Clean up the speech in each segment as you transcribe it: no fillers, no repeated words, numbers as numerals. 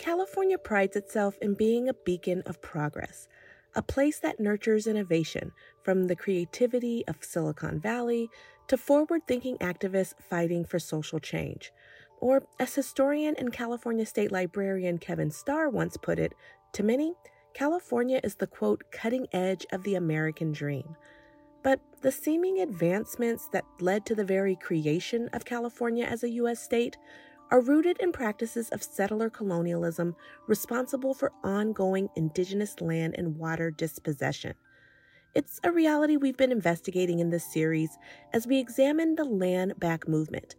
California prides itself in being a beacon of progress, a place that nurtures innovation from the creativity of Silicon Valley to forward-thinking activists fighting for social change. Or, as historian and California State Librarian Kevin Starr once put it, to many, California is the, quote, cutting edge of the American dream. But the seeming advancements that led to the very creation of California as a U.S. state are rooted in practices of settler colonialism responsible for ongoing indigenous land and water dispossession. It's a reality we've been investigating in this series as we examine the land back movement.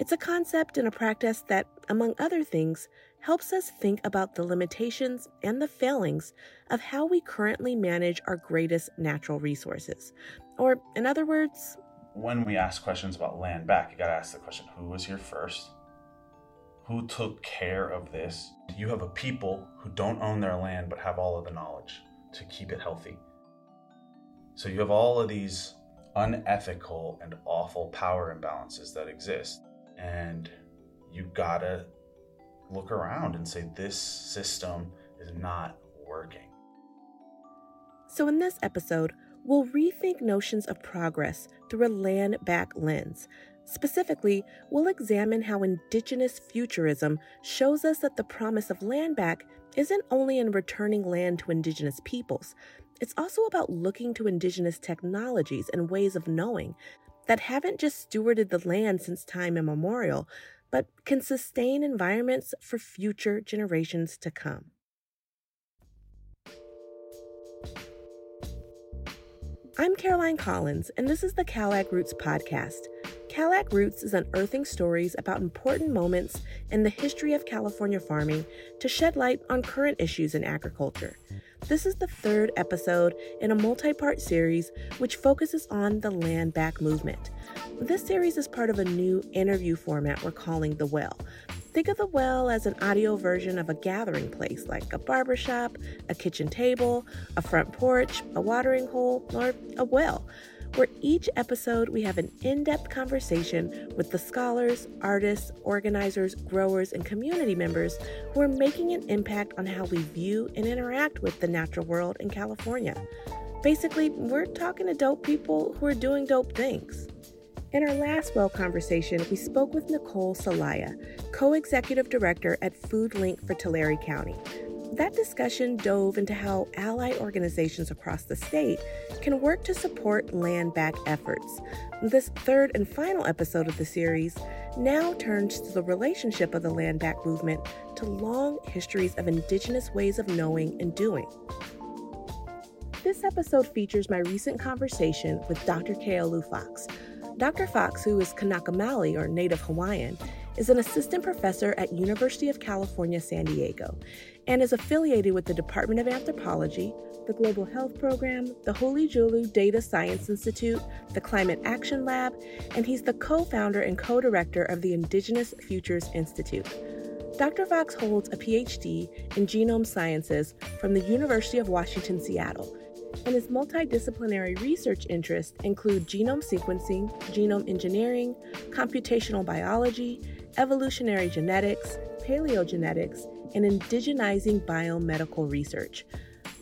It's a concept and a practice that, among other things, helps us think about the limitations and the failings of how we currently manage our greatest natural resources. Or, in other words, when we ask questions about land back, you gotta ask the question, who was here first? Who took care of this? You have a people who don't own their land but have all of the knowledge to keep it healthy. So you have all of these unethical and awful power imbalances that exist. And you gotta look around and say, this system is not working. So in this episode, we'll rethink notions of progress through a land-back lens. Specifically, we'll examine how indigenous futurism shows us that the promise of land back isn't only in returning land to indigenous peoples. It's also about looking to indigenous technologies and ways of knowing that haven't just stewarded the land since time immemorial, but can sustain environments for future generations to come. I'm Caroline Collins, and this is the CalAg Roots podcast. CalAg Roots is unearthing stories about important moments in the history of California farming to shed light on current issues in agriculture. This is the third episode in a multi-part series which focuses on the land back movement. This series is part of a new interview format we're calling The Well. Think of The Well as an audio version of a gathering place like a barbershop, a kitchen table, a front porch, a watering hole, or a well, where each episode we have an in-depth conversation with the scholars, artists, organizers, growers, and community members who are making an impact on how we view and interact with the natural world in California. Basically, we're talking to dope people who are doing dope things. In our last Well conversation, we spoke with Nicole Salaya, co-executive director at Food Link for Tulare County. That discussion dove into how ally organizations across the state can work to support land back efforts. This third and final episode of the series now turns to the relationship of the land back movement to long histories of indigenous ways of knowing and doing. This episode features my recent conversation with Dr. Keolu Fox. Dr. Fox, who is Kanaka Maoli, or Native Hawaiian, is an assistant professor at University of California, San Diego, and is affiliated with the Department of Anthropology, the Global Health Program, the Huli Julu Data Science Institute, the Climate Action Lab, and he's the co-founder and co-director of the Indigenous Futures Institute. Dr. Fox holds a PhD in genome sciences from the University of Washington, Seattle, and his multidisciplinary research interests include genome sequencing, genome engineering, computational biology, evolutionary genetics, paleogenetics, and indigenizing biomedical research.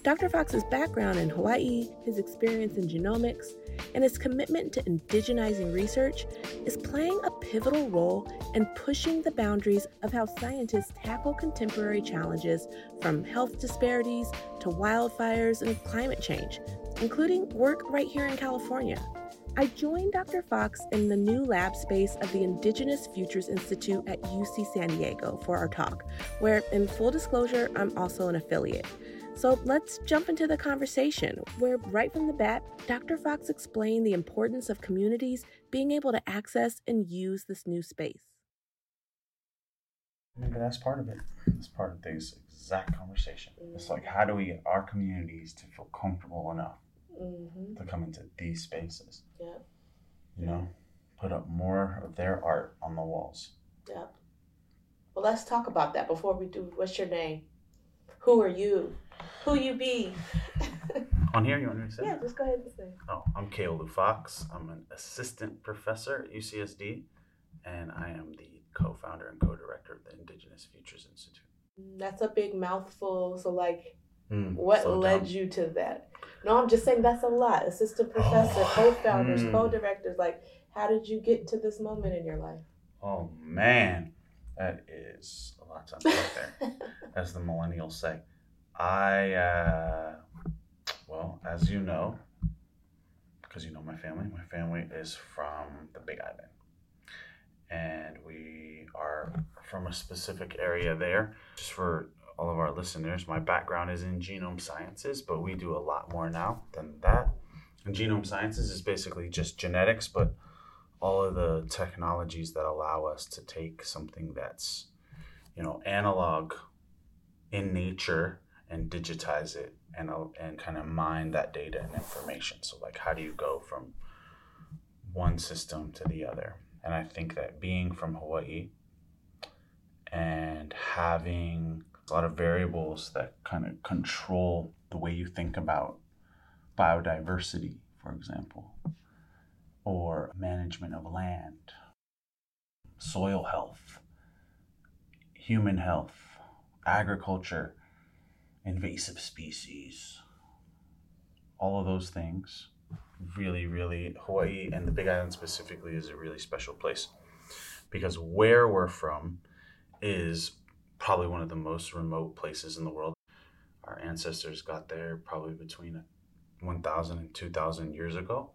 Dr. Fox's background in Hawaii, his experience in genomics, and his commitment to indigenizing research is playing a pivotal role in pushing the boundaries of how scientists tackle contemporary challenges from health disparities to wildfires and climate change, including work right here in California. I joined Dr. Fox in the new lab space of the Indigenous Futures Institute at UC San Diego for our talk, where, in full disclosure, I'm also an affiliate. So let's jump into the conversation, where right from the bat, Dr. Fox explained the importance of communities being able to access and use this new space. Maybe that's part of it. That's part of this exact conversation. It's like, how do we get our communities to feel comfortable enough to come into these spaces? Yeah. You know, put up more of their art on the walls. Yeah. Well, let's talk about that before we do. What's your name? Who are you? Who you be? On here, you want me to say? Yeah, just go ahead and say. Oh, I'm Keolu Fox. I'm an assistant professor at UCSD, and I am the co-founder and co-director of the Indigenous Futures Institute. That's a big mouthful. So, like, what led you to that? No, I'm just saying that's a lot. Assistant professor, co-founders, co-directors. Like, how did you get to this moment in your life? Oh, man. That is a lot of time out there, as the millennials say. Well, as you know, because you know my family is from the Big Island. And we are from a specific area there. Just for all of our listeners, my background is in genome sciences, but we do a lot more now than that. And genome sciences is basically just genetics, but all of the technologies that allow us to take something that's, you know, analog in nature and digitize it and kind of mine that data and information. So, like, how do you go from one system to the other? And I think that being from Hawaii and having a lot of variables that kind of control the way you think about biodiversity, for example, or management of land, soil health, human health, agriculture, invasive species, all of those things. Really, really, Hawaii and the Big Island specifically is a really special place because where we're from is probably one of the most remote places in the world. Our ancestors got there probably between 1,000 and 2,000 years ago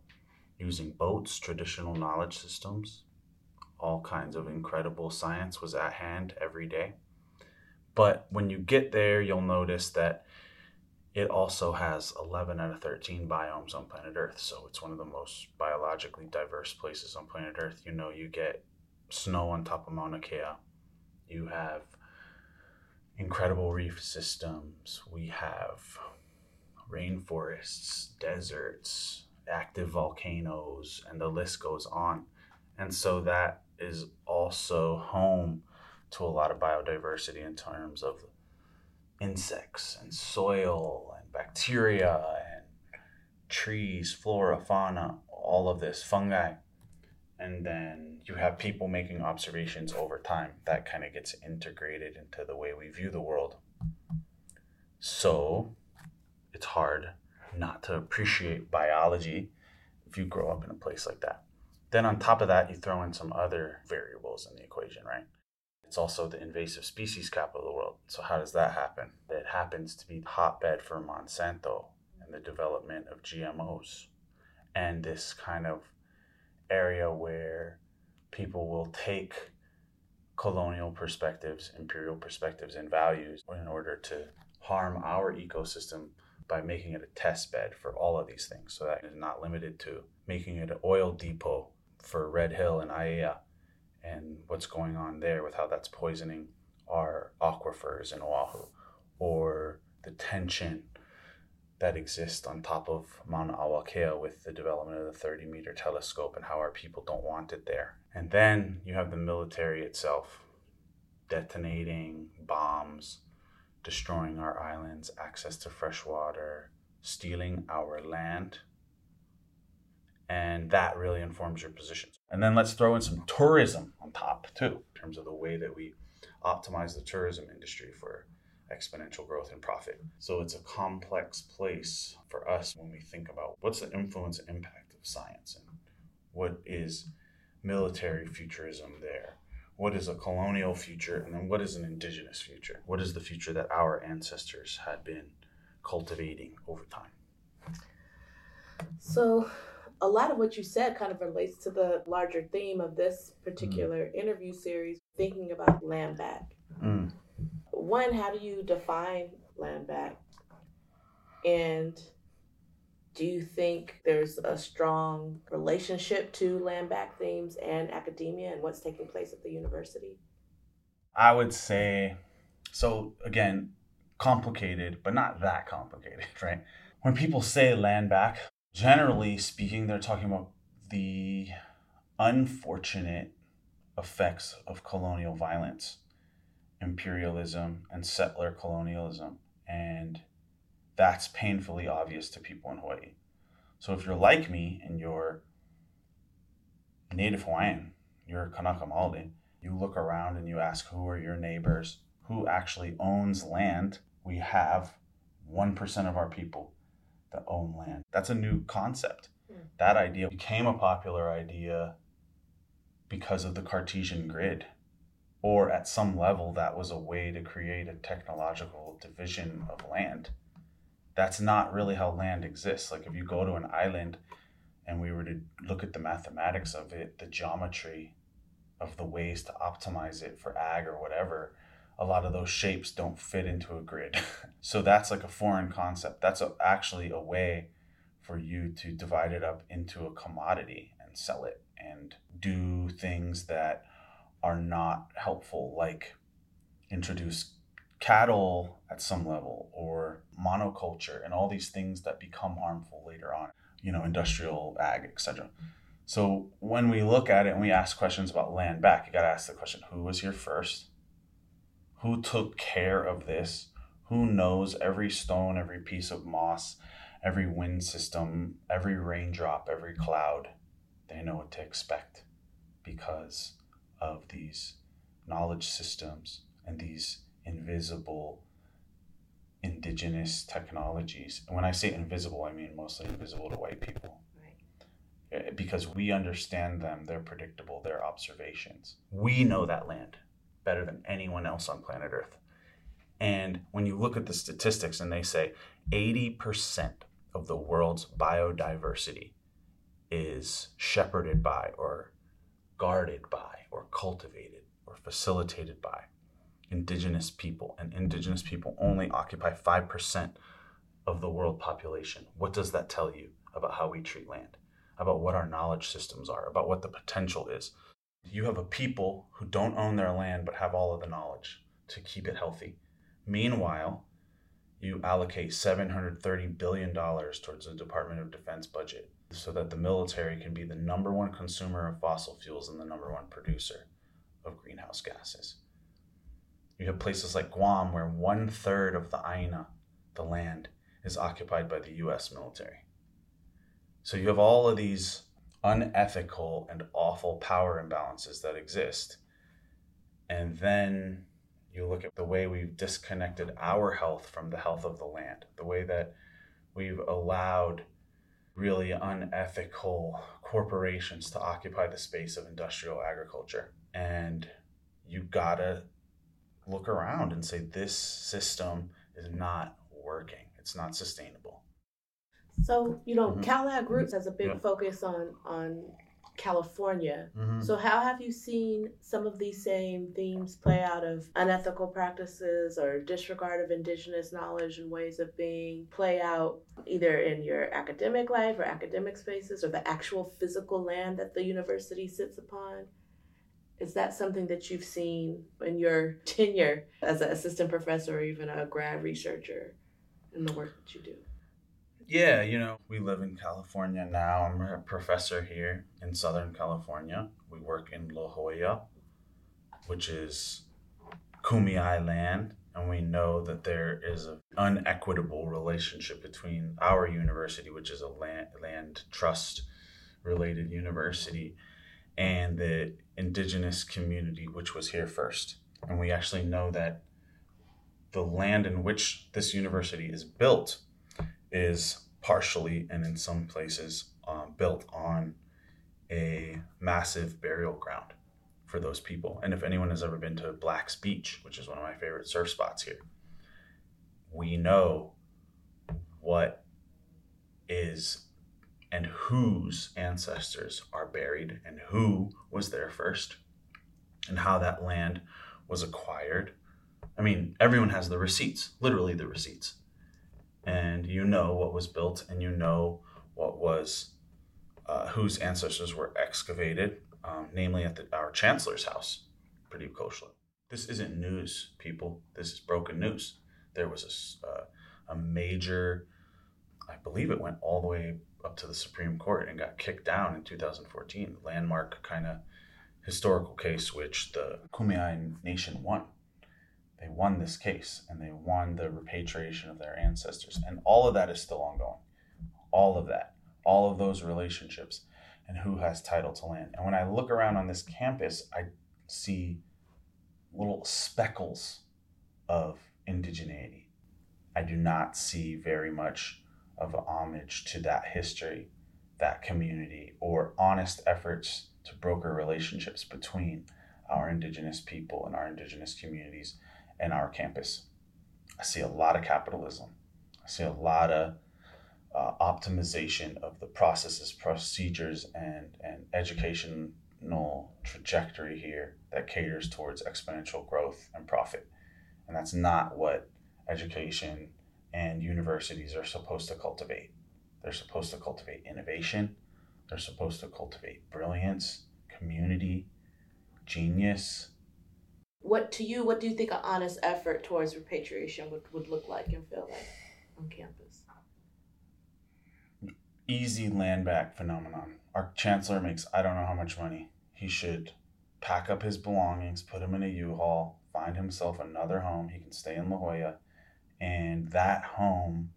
using boats, traditional knowledge systems. All kinds of incredible science was at hand every day. But when you get there, you'll notice that it also has 11 out of 13 biomes on planet Earth. So it's one of the most biologically diverse places on planet Earth. You know, you get snow on top of Mauna Kea. You have incredible reef systems. We have rainforests, deserts, active volcanoes, and the list goes on. And so that is also home to a lot of biodiversity in terms of insects and soil and bacteria and trees, flora, fauna, all of this, fungi. And then you have people making observations over time. That kind of gets integrated into the way we view the world. So it's hard not to appreciate biology if you grow up in a place like that. Then on top of that, you throw in some other variables in the equation, right? It's also the invasive species capital of the world. So how does that happen? It happens to be the hotbed for Monsanto and the development of GMOs and this kind of area where people will take colonial perspectives, imperial perspectives, and values in order to harm our ecosystem by making it a test bed for all of these things. So that is not limited to making it an oil depot for Red Hill and Aiea and what's going on there with how that's poisoning our aquifers in Oahu, or the tension that exists on top of Mauna Kea with the development of the 30-meter telescope and how our people don't want it there. And then you have the military itself detonating bombs, destroying our islands, access to fresh water, stealing our land. And that really informs your positions. And then let's throw in some tourism on top too, in terms of the way that we optimize the tourism industry for exponential growth and profit. So it's a complex place for us when we think about what's the influence and impact of science, and what is military futurism there? What is a colonial future? And then what is an indigenous future? What is the future that our ancestors had been cultivating over time? So a lot of what you said kind of relates to the larger theme of this particular interview series, thinking about land back. One, how do you define land back? And do you think there's a strong relationship to land back themes and academia and what's taking place at the university? I would say, so again, complicated, but not that complicated, right? When people say land back, generally speaking, they're talking about the unfortunate effects of colonial violence, imperialism, and settler colonialism. And that's painfully obvious to people in Hawaii. So if you're like me and you're Native Hawaiian, you're Kanaka Maoli, you look around and you ask, who are your neighbors? who actually owns land. We have 1% of our people that own land. That's a new concept. Mm. That idea became a popular idea because of the Cartesian grid, or at some level, that was a way to create a technological division of land. That's not really how land exists. Like if you go to an island and we were to look at the mathematics of it, the geometry of the ways to optimize it for ag or whatever, a lot of those shapes don't fit into a grid. So that's like a foreign concept. That's actually a way for you to divide it up into a commodity and sell it and do things that are not helpful, like introduce cattle at some level or monoculture and all these things that become harmful later on, you know, industrial ag, etc. So when we look at it and we ask questions about land back, you got to ask the question, who was here first? Who took care of this? Who knows every stone, every piece of moss, every wind system, every raindrop, every cloud? They know what to expect because of these knowledge systems and these invisible indigenous technologies. And when I say invisible, I mean mostly invisible to white people. Right. Because we understand them, they're predictable, they're observations. We know that land better than anyone else on planet Earth. And when you look at the statistics and they say 80% of the world's biodiversity is shepherded by or guarded by or cultivated or facilitated by indigenous people, and indigenous people only occupy 5% of the world population. What does that tell you about how we treat land, about what our knowledge systems are, about what the potential is? You have a people who don't own their land but have all of the knowledge to keep it healthy. Meanwhile, you allocate $730 billion towards the Department of Defense budget so that the military can be the number one consumer of fossil fuels and the number one producer of greenhouse gases. You have places like Guam where 1/3 of the Aiea, the land, is occupied by the U.S. military. So you have all of these unethical and awful power imbalances that exist. And then you look at the way we've disconnected our health from the health of the land, the way that we've allowed really unethical corporations to occupy the space of industrial agriculture. And you gotta look around and say, this system is not working. It's not sustainable. So, you know, mm-hmm. CalAg Roots has a big focus on California. Mm-hmm. So how have you seen some of these same themes play out of unethical practices or disregard of indigenous knowledge and ways of being play out either in your academic life or academic spaces or the actual physical land that the university sits upon? Is that something that you've seen in your tenure as an assistant professor or even a grad researcher in the work that you do? Yeah, you know, we live in California now. I'm a professor here in Southern California. We work in La Jolla, which is Kumeyaay land, and we know that there is an unequitable relationship between our university, which is a land trust-related university, and the indigenous community, which was here first. And we actually know that the land in which this university is built is partially, and in some places, built on a massive burial ground for those people. And if anyone has ever been to Black's Beach, which is one of my favorite surf spots here, we know what is and whose ancestors are buried and who was there first and how that land was acquired. I mean, everyone has the receipts, literally the receipts. And you know what was built, and you know what was whose ancestors were excavated, namely at our chancellor's house, Pradeep Khosla. This isn't news, people. This is broken news. There was a major, I believe it went all the way up to the Supreme Court and got kicked down in 2014, landmark kind of historical case, which the Kumeyaay Nation won. They won this case, and they won the repatriation of their ancestors. And all of that is still ongoing. All of that. All of those relationships and who has title to land. And when I look around on this campus, I see little speckles of indigeneity. I do not see very much of a homage to that history, that community, or honest efforts to broker relationships between our indigenous people and our indigenous communities and our campus. I see a lot of capitalism. I see a lot of optimization of the processes, procedures, and educational trajectory here that caters towards exponential growth and profit. And that's not what education and universities are supposed to cultivate. They're supposed to cultivate innovation. They're supposed to cultivate brilliance, community, genius. What do you think an honest effort towards repatriation would look like and feel like on campus? Easy land back phenomenon. Our chancellor makes I don't know how much money. He should pack up his belongings, put him in a U-Haul, find himself another home. He can stay in La Jolla, and that home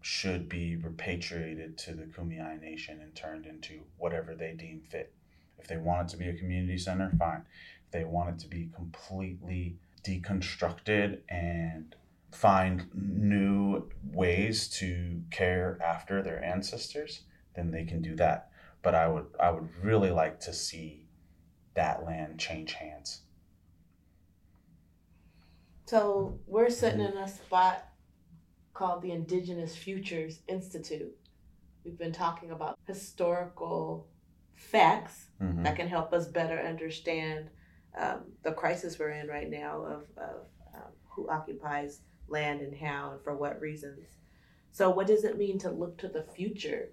should be repatriated to the Kumeyaay Nation and turned into whatever they deem fit. If they want it to be a community center, fine. If they want it to be completely deconstructed and find new ways to care after their ancestors, then they can do that. But I would really like to see that land change hands. So we're sitting in a spot called the Indigenous Futures Institute. We've been talking about historical facts that can help us better understand the crisis we're in right now of who occupies land and how and for what reasons. So what does it mean to look to the future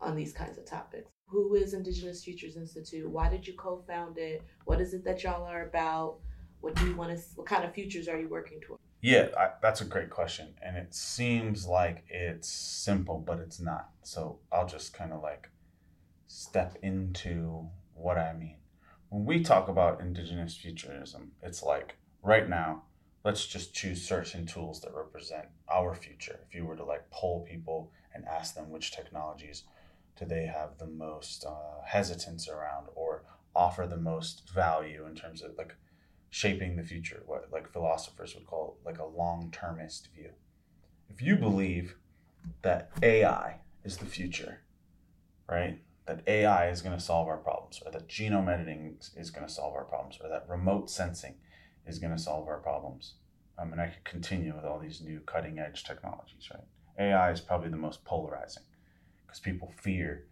on these kinds of topics? Who is Indigenous Futures Institute? Why did you co-found it? What is it that y'all are about? What do you want to? What kind of futures are you working toward? Yeah, that's a great question. And it seems like it's simple, but it's not. So I'll just kind of like step into what I mean. When we talk about Indigenous futurism, it's like right now, let's just choose certain tools that represent our future. If you were to like poll people and ask them which technologies do they have the most hesitance around or offer the most value in terms of like shaping the future, what like philosophers would call like a long-termist view. If you believe that AI is the future, right? That AI is going to solve our problems, or that genome editing is going to solve our problems, or that remote sensing is going to solve our problems. And I could continue with all these new cutting-edge technologies, right? AI is probably the most polarizing because people fear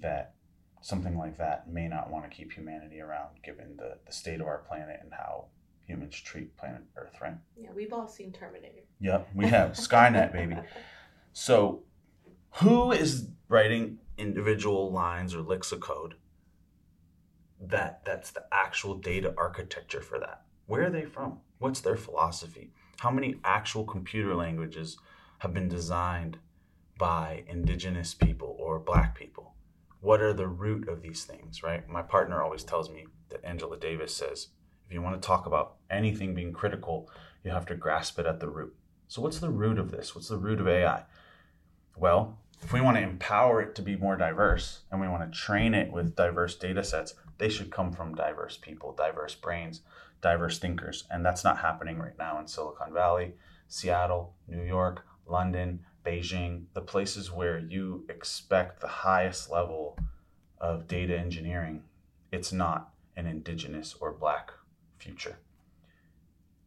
that something like that may not want to keep humanity around given the state of our planet and how humans treat planet Earth, right? Yeah, we've all seen Terminator. Yep, we have. Skynet, baby. So who is writing individual lines or lexicode that's the actual data architecture for that? Where are they from? What's their philosophy? How many actual computer languages have been designed by indigenous people or black people? What are the root of these things, right? My partner always tells me that Angela Davis says, if you want to talk about anything being critical, you have to grasp it at the root. So what's the root of this? What's the root of AI? Well, if we want to empower it to be more diverse and we want to train it with diverse data sets, they should come from diverse people, diverse brains, diverse thinkers. And that's not happening right now in Silicon Valley, Seattle, New York, London, Beijing, the places where you expect the highest level of data engineering. It's not an indigenous or black future.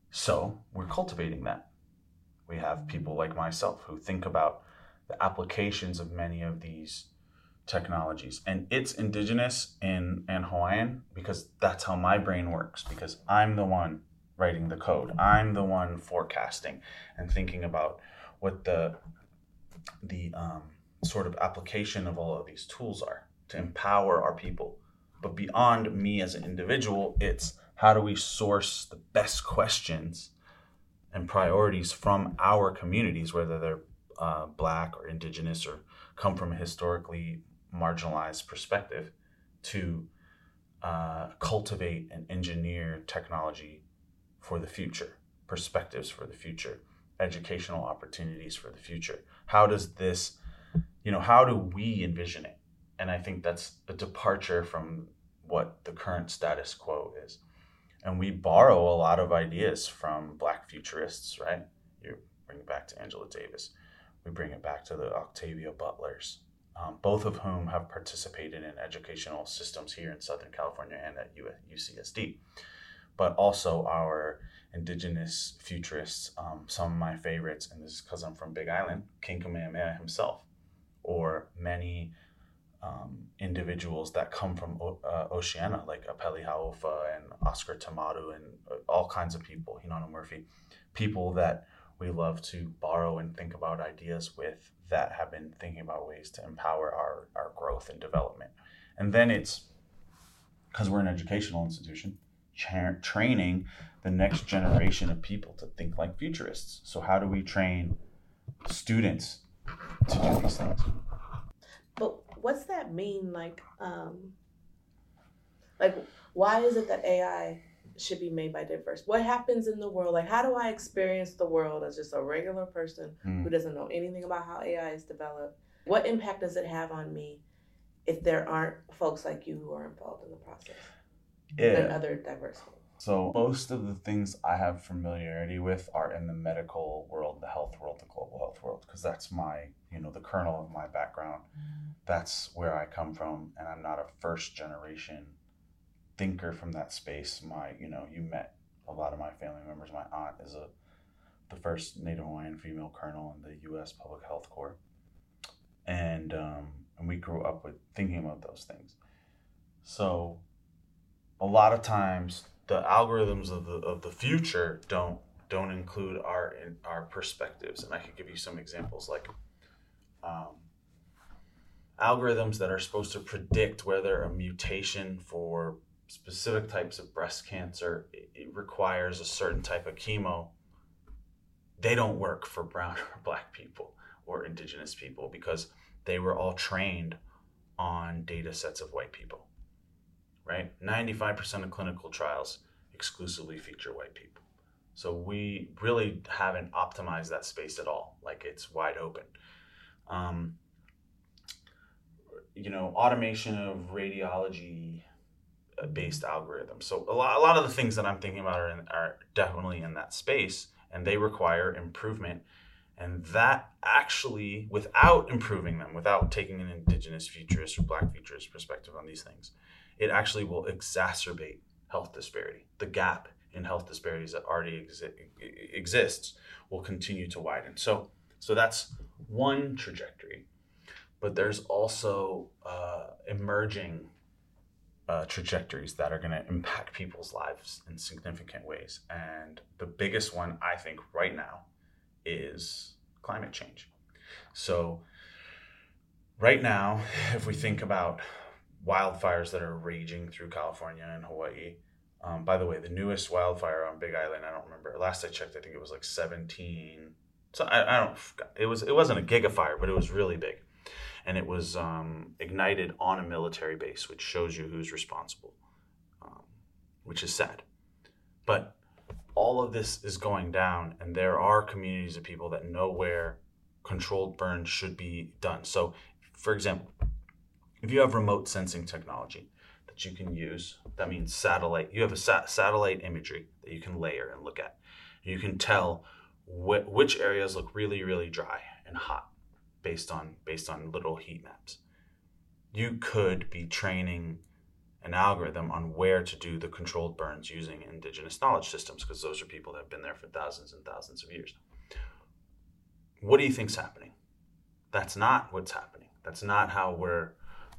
So we're cultivating that. We have people like myself who think about the applications of many of these technologies. And it's indigenous and Hawaiian because that's how my brain works, because I'm the one writing the code. I'm the one forecasting and thinking about what the sort of application of all of these tools are to empower our people. But beyond me as an individual, it's how do we source the best questions and priorities from our communities, whether they're black or indigenous or come from a historically marginalized perspective, to cultivate and engineer technology for the future, perspectives for the future, educational opportunities for the future. How does this, how do we envision it? And I think that's a departure from what the current status quo is. And we borrow a lot of ideas from Black futurists, right? You bring it back to Angela Davis. We bring it back to the Octavia Butlers, both of whom have participated in educational systems here in Southern California and at UCSD. But also our indigenous futurists, some of my favorites, and this is because I'm from Big Island, King Kamehameha himself, or many individuals that come from Oceania, like Apele Haofa and Oscar Tamadu and all kinds of people, Hinano Murphy, people that we love to borrow and think about ideas with that have been thinking about ways to empower our growth and development. And then it's, because we're an educational institution, training the next generation of people to think like futurists. So how do we train students to do these things? But what's that mean? Like why is it that AI should be made by diverse? What happens in the world? Like, how do I experience the world as just a regular person who doesn't know anything about how AI is developed? What impact does it have on me if there aren't folks like you who are involved in the process? And other diverse folks? So most of the things I have familiarity with are in the medical world, the health world, the global health world, because that's my, the kernel of my background. That's where I come from, and I'm not a first generation thinker from that space. You met a lot of my family members. My aunt is the first Native Hawaiian female colonel in the U.S. Public Health Corps, and we grew up with thinking about those things. So a lot of times the algorithms of the future don't include our perspectives, and I could give you some examples, like algorithms that are supposed to predict whether a mutation for specific types of breast cancer it requires a certain type of chemo. They don't work for brown or black people or indigenous people because they were all trained on data sets of white people, right? 95% of clinical trials exclusively feature white people. So we really haven't optimized that space at all. Like, it's wide open. Automation of radiology-based algorithms. So a lot of the things that I'm thinking about are definitely in that space, and they require improvement. And that actually, without improving them, without taking an indigenous futurist or black futurist perspective on these things, it actually will exacerbate health disparity. The gap in health disparities that already exists will continue to widen. So that's one trajectory. But there's also emerging trajectories that are going to impact people's lives in significant ways. And the biggest one, I think, right now is climate change. So right now, if we think about wildfires that are raging through California and Hawaii, by the way, the newest wildfire on Big Island, I don't remember. Last I checked, I think it was like 17. So it wasn't a gigafire, but it was really big. And it was ignited on a military base, which shows you who's responsible, which is sad. But all of this is going down, and there are communities of people that know where controlled burns should be done. So, for example, if you have remote sensing technology that you can use, that means satellite. You have a satellite imagery that you can layer and look at. You can tell which areas look really, really dry and hot, based on little heat maps. You could be training an algorithm on where to do the controlled burns using indigenous knowledge systems, because those are people that have been there for thousands and thousands of years. What do you think's happening? That's not what's happening. That's not how we're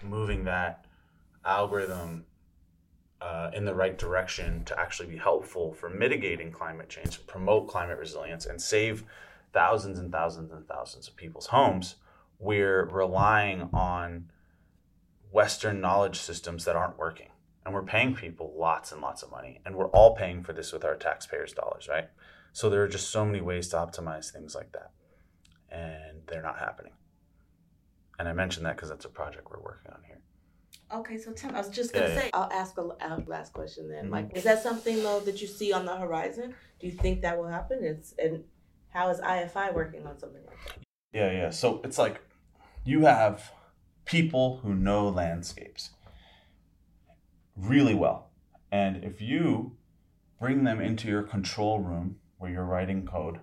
moving that algorithm in the right direction to actually be helpful for mitigating climate change, promote climate resilience, and save thousands and thousands and thousands of people's homes. We're relying on Western knowledge systems that aren't working. And we're paying people lots and lots of money. And we're all paying for this with our taxpayers' dollars, right? So there are just so many ways to optimize things like that. And they're not happening. And I mentioned that because that's a project we're working on here. Okay, so Tim, I was just going to say, I'll ask a last question then. Mm-hmm. Is that something, though, that you see on the horizon? Do you think that will happen? How is IFI working on something like that? Yeah. So it's like you have people who know landscapes really well. And if you bring them into your control room where you're writing code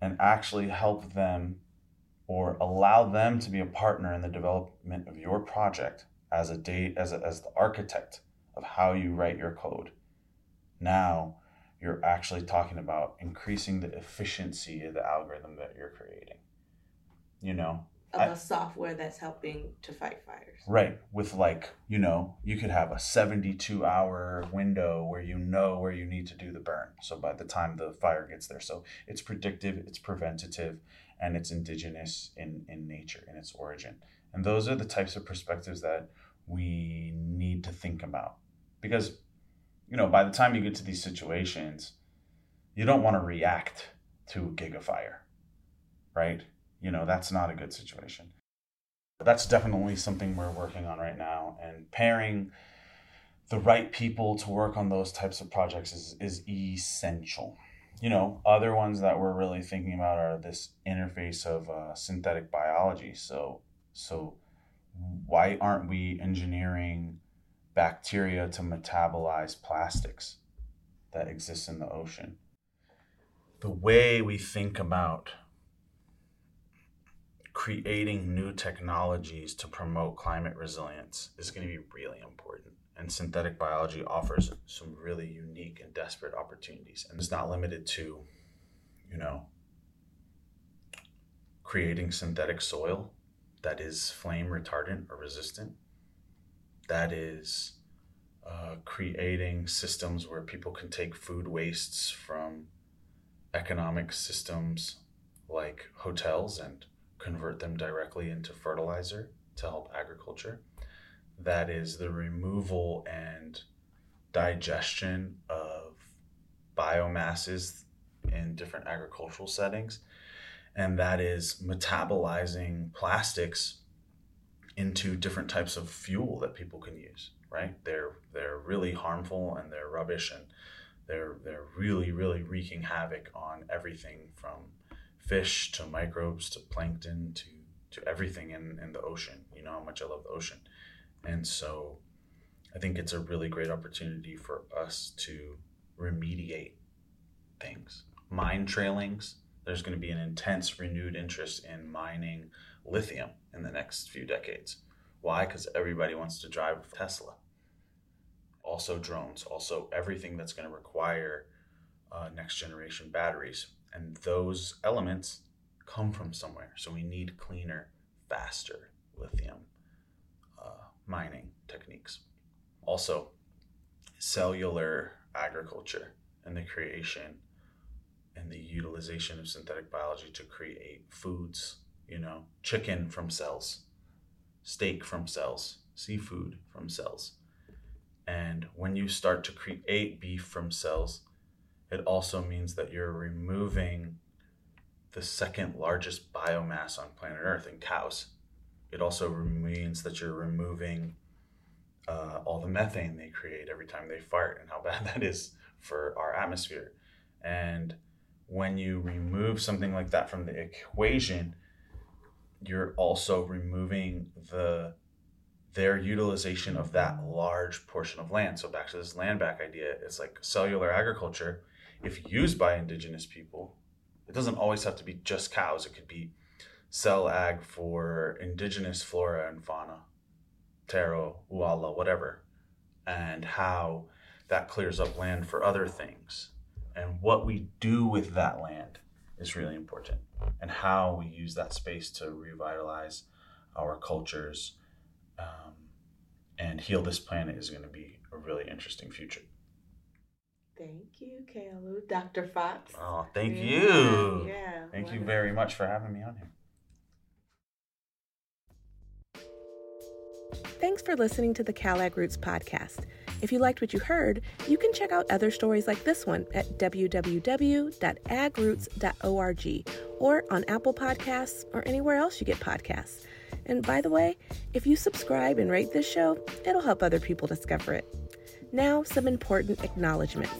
and actually help them or allow them to be a partner in the development of your project as as the architect of how you write your code. Now you're actually talking about increasing the efficiency of the algorithm that you're creating. You know, of a software that's helping to fight fires. Right. With you could have a 72-hour window where you need to do the burn. So by the time the fire gets there. So it's predictive, it's preventative, and it's indigenous in nature, in its origin. And those are the types of perspectives that we need to think about. Because, by the time you get to these situations, you don't want to react to a gigafire, right? That's not a good situation. That's definitely something we're working on right now. And pairing the right people to work on those types of projects is essential. Other ones that we're really thinking about are this interface of synthetic biology. So why aren't we engineering bacteria to metabolize plastics that exist in the ocean? The way we think about creating new technologies to promote climate resilience is going to be really important. And synthetic biology offers some really unique and desperate opportunities. And it's not limited to, creating synthetic soil that is flame retardant or resistant. That is creating systems where people can take food wastes from economic systems like hotels and convert them directly into fertilizer to help agriculture. That is the removal and digestion of biomasses in different agricultural settings. And that is metabolizing plastics into different types of fuel that people can use, right? They're really harmful and they're rubbish and they're really, really wreaking havoc on everything from fish to microbes to plankton to everything in the ocean. You know how much I love the ocean. And so I think it's a really great opportunity for us to remediate things. Mine trailings, there's going to be an intense renewed interest in mining lithium in the next few decades. Why? Because everybody wants to drive Tesla. Also drones, also everything that's going to require next generation batteries. And those elements come from somewhere. So we need cleaner, faster lithium mining techniques. Also, cellular agriculture and the creation and the utilization of synthetic biology to create foods, chicken from cells, steak from cells, seafood from cells. And when you start to create beef from cells, it also means that you're removing the second largest biomass on planet Earth in cows. It also means that you're removing all the methane they create every time they fart and how bad that is for our atmosphere. And when you remove something like that from the equation, you're also removing their utilization of that large portion of land. So back to this land back idea, it's like cellular agriculture. If used by indigenous people, it doesn't always have to be just cows. It could be cell ag for indigenous flora and fauna, taro, uala, whatever, and how that clears up land for other things. And what we do with that land is really important, and how we use that space to revitalize our cultures and heal this planet is going to be a really interesting future. Thank you, Keolu. Dr. Fox. Oh, thank you. Yeah. Thank you very much for having me on here. Thanks for listening to the CalAg Roots podcast. If you liked what you heard, you can check out other stories like this one at www.agroots.org or on Apple Podcasts or anywhere else you get podcasts. And by the way, if you subscribe and rate this show, it'll help other people discover it. Now, some important acknowledgments.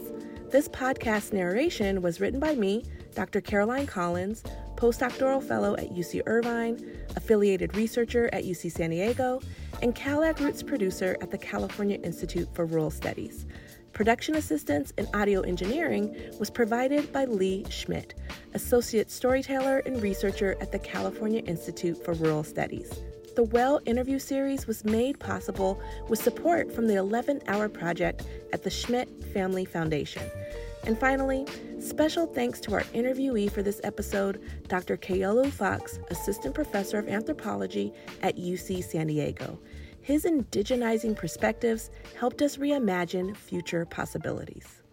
This podcast narration was written by me, Dr. Caroline Collins, postdoctoral fellow at UC Irvine, affiliated researcher at UC San Diego, and CalAg Roots producer at the California Institute for Rural Studies. Production assistance and audio engineering was provided by Lee Schmidt, associate storyteller and researcher at the California Institute for Rural Studies. The Well interview series was made possible with support from the 11-hour project at the Schmidt Family Foundation. And finally, special thanks to our interviewee for this episode, Dr. Keolu Fox, assistant professor of anthropology at UC San Diego. His indigenizing perspectives helped us reimagine future possibilities.